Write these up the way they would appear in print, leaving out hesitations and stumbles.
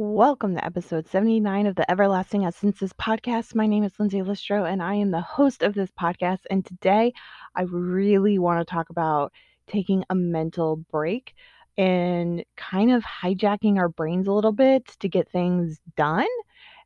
Welcome to episode 79 of the Everlasting Essences podcast. My name is Lindsay Listro, and I am the host of this podcast. And today, I really want to talk about taking a mental break and kind of hijacking our brains a little bit to get things done.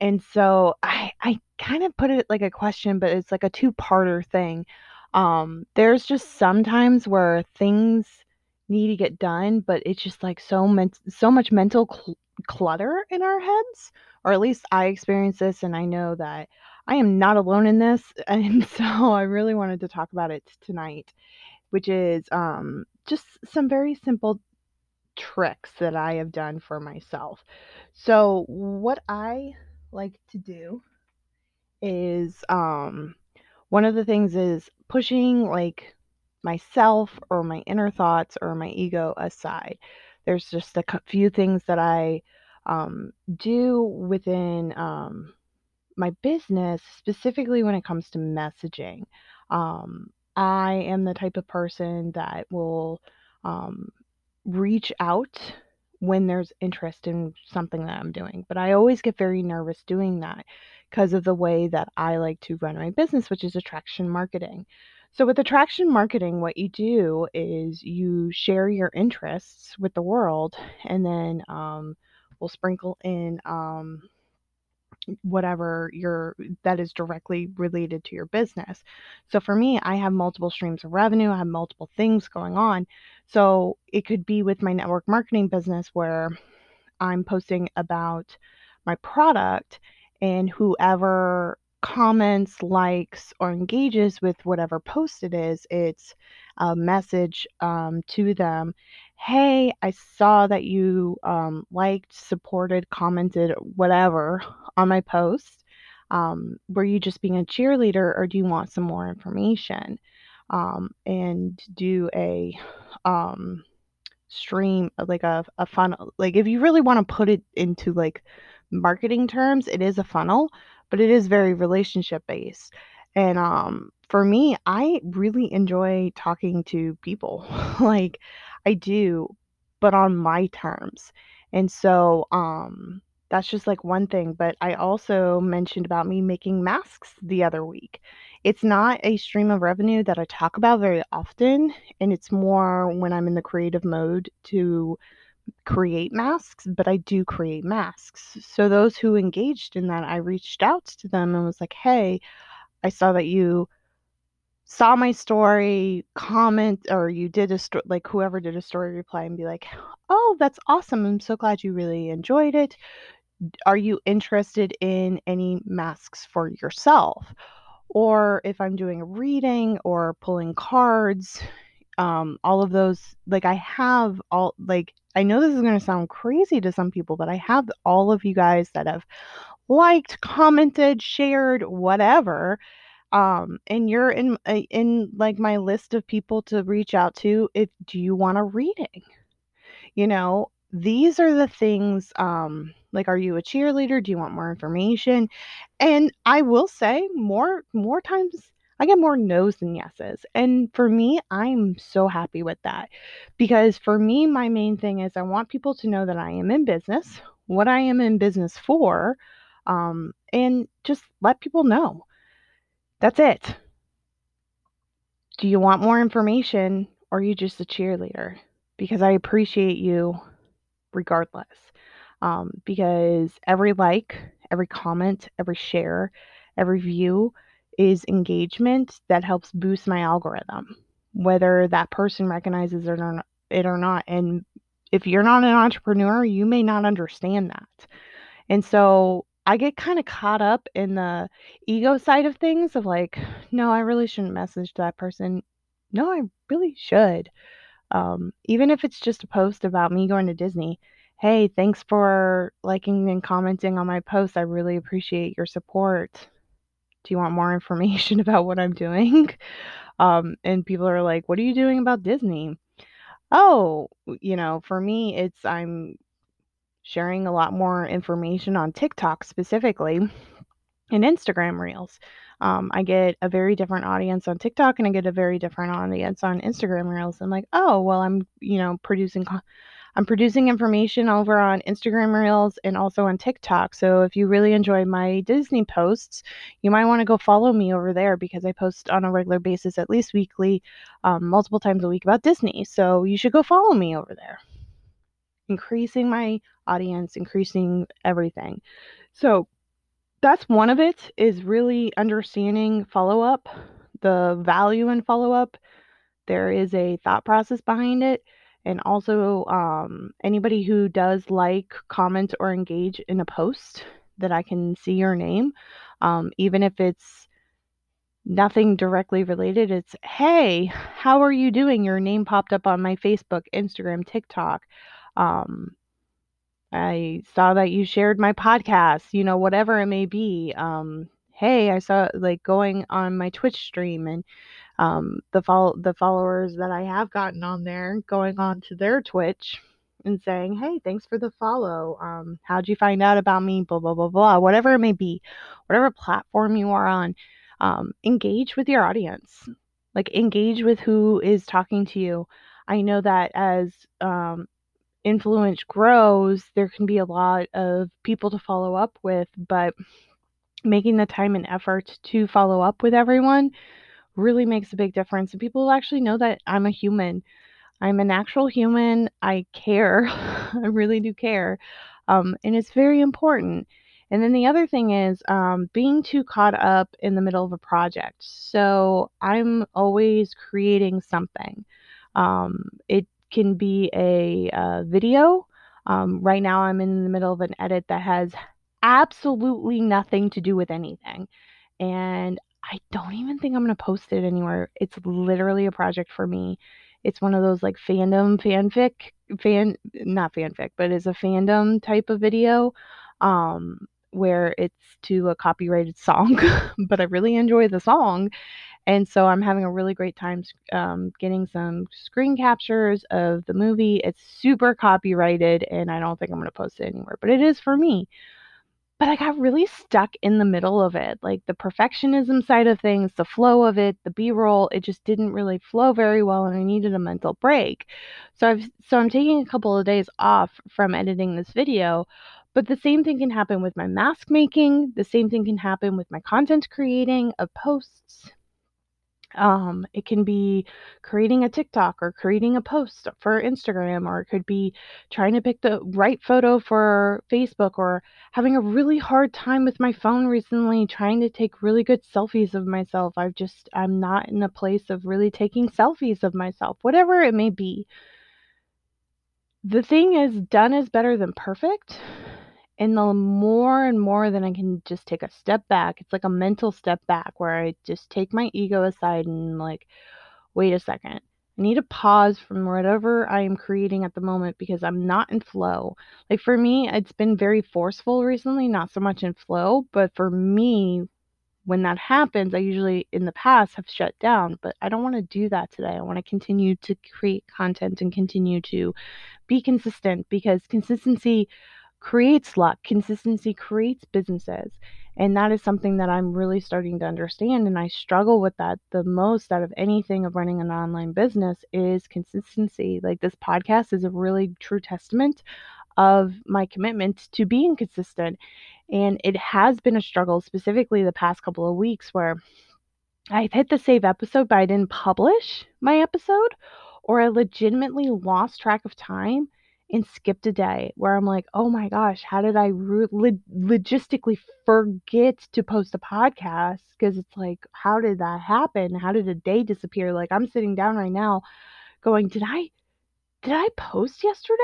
And so I kind of put it like a question, but it's like a two-parter thing. There's just sometimes where things need to get done, but it's just like so much mental clutter in our heads, or at least I experience this, and I know that I am not alone in this. And so I really wanted to talk about it tonight, which is just some very simple tricks that I have done for myself. So what I like to do is one of the things is pushing like myself or my inner thoughts or my ego aside. There's just a few things that I do within my business, specifically when it comes to messaging. I am the type of person that will reach out when there's interest in something that I'm doing. But I always get very nervous doing that because of the way that I like to run my business, which is attraction marketing. So with attraction marketing, what you do is you share your interests with the world, and then we'll sprinkle in whatever that is directly related to your business. So for me, I have multiple streams of revenue. I have multiple things going on. So it could be with my network marketing business where I'm posting about my product, and whoever comments, likes, or engages with whatever post it is, it's a message to them. Hey, I saw that you liked, supported, commented, whatever on my post. Were you just being a cheerleader, or do you want some more information? And do a stream, like a funnel. Like if you really want to put it into like marketing terms, it is a funnel, but it is very relationship based. And for me, I really enjoy talking to people. Like I do, but on my terms. And so that's just like one thing. But I also mentioned about me making masks the other week. It's not a stream of revenue that I talk about very often, and it's more when I'm in the creative mode to create masks, but I do create masks. So those who engaged in that, I reached out to them and was like, hey, I saw that you saw my story, comment, or you did a story, like whoever did a story reply and be like, oh, that's awesome. I'm so glad you really enjoyed it. Are you interested in any masks for yourself? Or if I'm doing a reading or pulling cards, all of those, like I have all, like, I know this is going to sound crazy to some people, but I have all of you guys that have liked, commented, shared, whatever. And you're in like my list of people to reach out to. If do you want a reading? You know, these are the things, like, are you a cheerleader? Do you want more information? And I will say more times I get more no's than yeses. And for me, I'm so happy with that, because for me, my main thing is I want people to know that I am in business, what I am in business for, and just let people know. That's it. Do you want more information, or are you just a cheerleader? Because I appreciate you regardless, because every like, every comment, every share, every view is engagement that helps boost my algorithm, whether that person recognizes it or not. And if you're not an entrepreneur, you may not understand that. And so I get kind of caught up in the ego side of things of like, no, I really shouldn't message that person. No, I really should. Even if it's just a post about me going to Disney. Hey, thanks for liking and commenting on my post. I really appreciate your support. Do you want more information about what I'm doing? And people are like, what are you doing about Disney? Oh, you know, for me, I'm sharing a lot more information on TikTok specifically and Instagram Reels. I get a very different audience on TikTok, and I get a very different audience on Instagram Reels. I'm like, oh, well, I'm, you know, producing I'm producing information over on Instagram Reels and also on TikTok. So if you really enjoy my Disney posts, you might want to go follow me over there because I post on a regular basis, at least weekly, multiple times a week about Disney. So you should go follow me over there. Increasing my audience, increasing everything. So that's one of it, is really understanding follow-up, the value in follow-up. There is a thought process behind it. And also, anybody who does like, comment, or engage in a post that I can see your name, even if it's nothing directly related, it's, hey, how are you doing? Your name popped up on my Facebook, Instagram, TikTok. I saw that you shared my podcast, you know, whatever it may be. Hey, I saw like going on my Twitch stream and the followers that I have gotten on there, going on to their Twitch and saying, hey, thanks for the follow. How'd you find out about me? Blah, blah, blah, blah, whatever it may be, whatever platform you are on, engage with your audience, like engage with who is talking to you. I know that as, influence grows, there can be a lot of people to follow up with, but making the time and effort to follow up with everyone really makes a big difference. And people actually know that I'm a human. I'm an actual human. I care. I really do care. And it's very important. And then the other thing is being too caught up in the middle of a project. So I'm always creating something. It can be a video. Right now I'm in the middle of an edit that has absolutely nothing to do with anything. And I don't even think I'm going to post it anywhere. It's literally a project for me. It's one of those like it's a fandom type of video where it's to a copyrighted song, but I really enjoy the song. And so I'm having a really great time getting some screen captures of the movie. It's super copyrighted, and I don't think I'm going to post it anywhere, but it is for me. But I got really stuck in the middle of it, like the perfectionism side of things, the flow of it, the B-roll. It just didn't really flow very well, and I needed a mental break. So I'm taking a couple of days off from editing this video. But the same thing can happen with my mask making. The same thing can happen with my content creating of posts. It can be creating a TikTok or creating a post for Instagram, or it could be trying to pick the right photo for Facebook, or having a really hard time with my phone recently, trying to take really good selfies of myself. I'm not in a place of really taking selfies of myself, whatever it may be. The thing is, done is better than perfect. And the more and more that I can just take a step back, it's like a mental step back where I just take my ego aside and like, wait a second, I need to pause from whatever I am creating at the moment because I'm not in flow. Like for me, it's been very forceful recently, not so much in flow, but for me, when that happens, I usually in the past have shut down, but I don't want to do that today. I want to continue to create content and continue to be consistent because consistency creates luck. Consistency creates businesses. And that is something that I'm really starting to understand. And I struggle with that the most out of anything of running an online business is consistency. Like this podcast is a really true testament of my commitment to being consistent. And it has been a struggle, specifically the past couple of weeks, where I've hit the save episode, but I didn't publish my episode, or I legitimately lost track of time and skipped a day where I'm like, oh my gosh, how did I logistically forget to post a podcast? Because it's like, how did that happen? How did a day disappear? Like I'm sitting down right now going, did I post yesterday?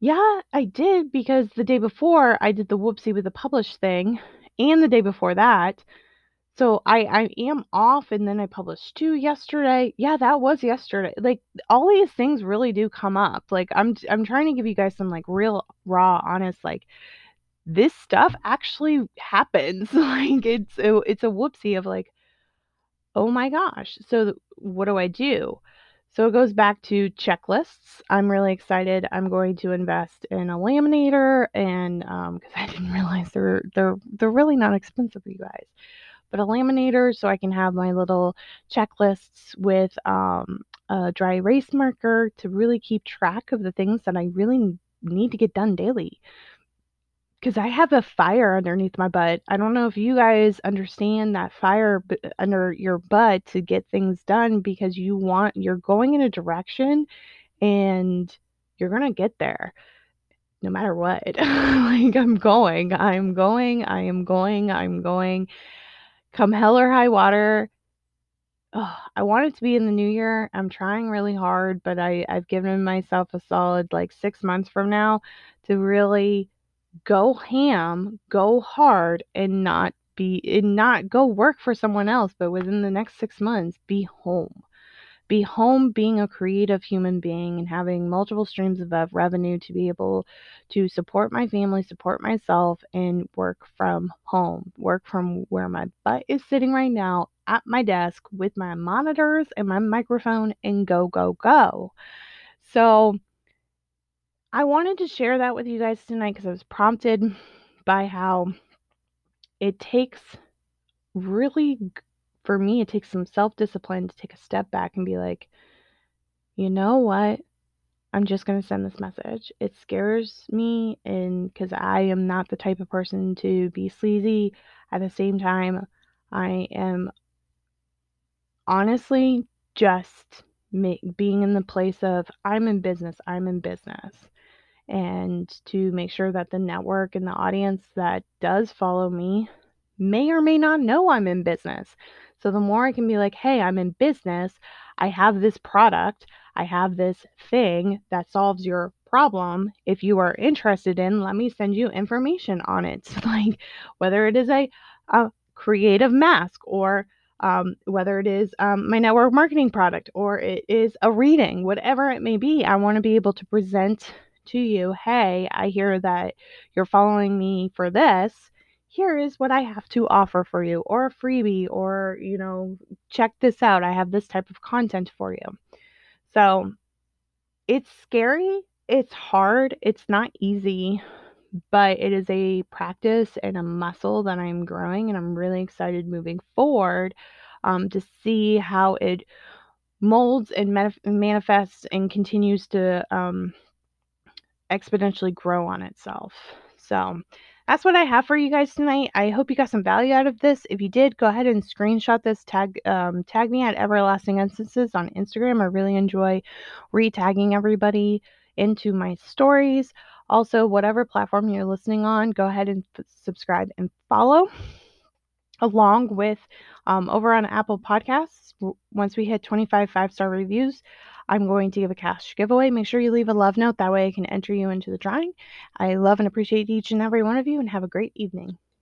Yeah, I did, because the day before I did the whoopsie with the publish thing, and the day before that. So I am off, and then I published two yesterday. Yeah, that was yesterday. Like all these things really do come up. Like I'm trying to give you guys some like real raw, honest, like this stuff actually happens. Like it's a whoopsie of like, oh my gosh. So what do I do? So it goes back to checklists. I'm really excited. I'm going to invest in a laminator, and because I didn't realize they're really not expensive, you guys. But a laminator so I can have my little checklists with a dry erase marker to really keep track of the things that I really need to get done daily. Because I have a fire underneath my butt. I don't know if you guys understand that fire under your butt to get things done, because you're going in a direction and you're going to get there no matter what. Like I'm going. Come hell or high water. Oh, I want it to be in the new year. I'm trying really hard, but I've given myself a solid 6 months from now to really go ham, go hard, and not go work for someone else, but within the next 6 months, be home. Be home being a creative human being and having multiple streams of revenue to be able to support my family, support myself, and work from home. Work from where my butt is sitting right now at my desk with my monitors and my microphone and go, go, go. So I wanted to share that with you guys tonight because I was prompted by how it takes for me, it takes some self-discipline to take a step back and be like, you know what? I'm just going to send this message. It scares me, and because I am not the type of person to be sleazy. At the same time, I am honestly just being in the place of I'm in business. And to make sure that the network and the audience that does follow me may or may not know I'm in business. So the more I can be like, hey, I'm in business. I have this product. I have this thing that solves your problem. If you are interested in, let me send you information on it. Like whether it is a creative mask, or whether it is my network marketing product, or it is a reading, whatever it may be, I want to be able to present to you, hey, I hear that you're following me for this. Here is what I have to offer for you, or a freebie, or, check this out. I have this type of content for you. So it's scary. It's hard. It's not easy, but it is a practice and a muscle that I'm growing, and I'm really excited moving forward to see how it molds and manifests and continues to exponentially grow on itself. So that's what I have for you guys tonight. I hope you got some value out of this. If you did, go ahead and screenshot this. Tag me at Everlasting Essences on Instagram. I really enjoy re-tagging everybody into my stories. Also, whatever platform you're listening on, go ahead and subscribe and follow. Along with over on Apple Podcasts, once we hit 25 five-star reviews, I'm going to give a cash giveaway. Make sure you leave a love note. That way I can enter you into the drawing. I love and appreciate each and every one of you, and have a great evening.